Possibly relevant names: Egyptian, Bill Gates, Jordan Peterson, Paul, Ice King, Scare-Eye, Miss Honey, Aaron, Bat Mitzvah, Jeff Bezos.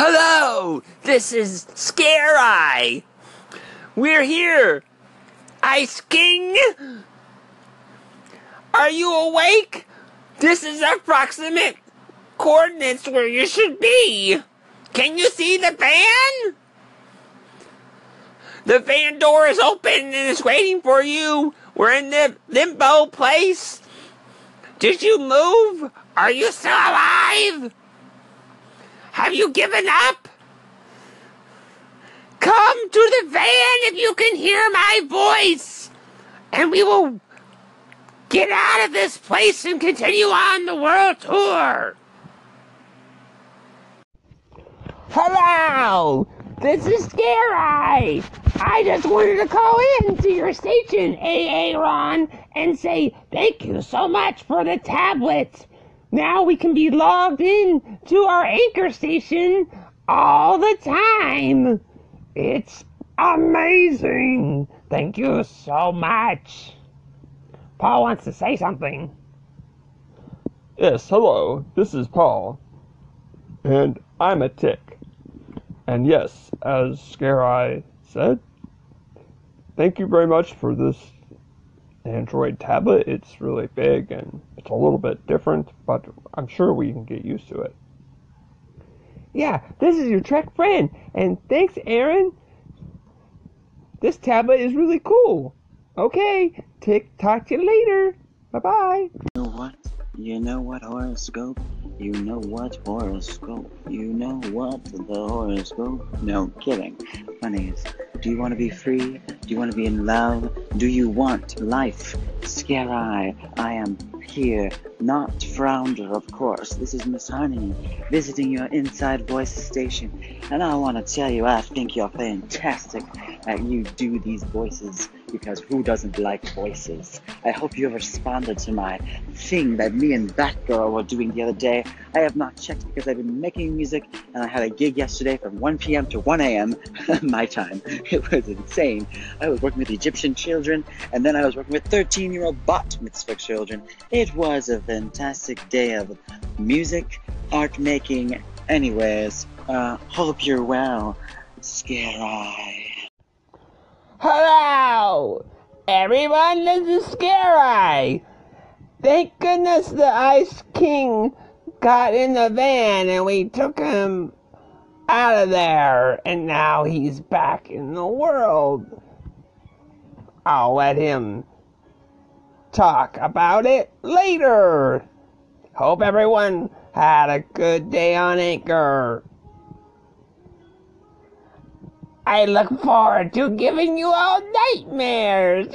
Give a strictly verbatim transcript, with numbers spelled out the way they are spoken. Hello, this is Scare-Eye. We're here. Ice King? Are you awake? This is approximate coordinates where you should be. Can you see the van? The van door is open and it's waiting for you. We're in the limbo place. Did you move? Are you still alive? Have you given up? Come to the van if you can hear my voice, and we will get out of this place and continue on the world tour. Hello, this is Scare-Eye. I just wanted to call in to your station, Aaron, and say thank you so much for the tablet. Now we can be logged in to our anchor station all the time. It's amazing. Thank you so much. Paul wants to say something. Yes, hello. This is Paul. And I'm a tick. And yes, as Scare-Eye said, thank you very much for this Android tablet. It's really big and it's a little bit different, but I'm sure we can get used to it. Yeah, this is your Trek friend, and thanks, Aaron. This tablet is really cool. Okay, tick, talk to you later. Bye-bye. You know what? You know what horoscope? You know what horoscope? You know what the horoscope? No, kidding. Honeys, do you want to be free? Do you want to be in love? Do you want life? Scare-Eye, I am here, not Frounder, of course. This is Miss Honey, visiting your Inside Voice station. And I want to tell you, I think you're fantastic that you do these voices, because who doesn't like voices? I hope you responded to my thing that me and Batgirl were doing the other day. I have not checked because I've been making music, and I had a gig yesterday from one p m to one a m my time. It was insane. I was working with Egyptian children, and then I was working with thirteen-year-old Bat Mitzvah children. It was a fantastic day of music, art making. Anyways, uh, hope you're well, Scare-Eye. Hello, everyone, this is Scare-Eye. Thank goodness the Ice King got in the van and we took him out of there, and now he's back in the world. I'll let him talk about it later. Hope everyone had a good day on Anchor. I look forward to giving you all nightmares.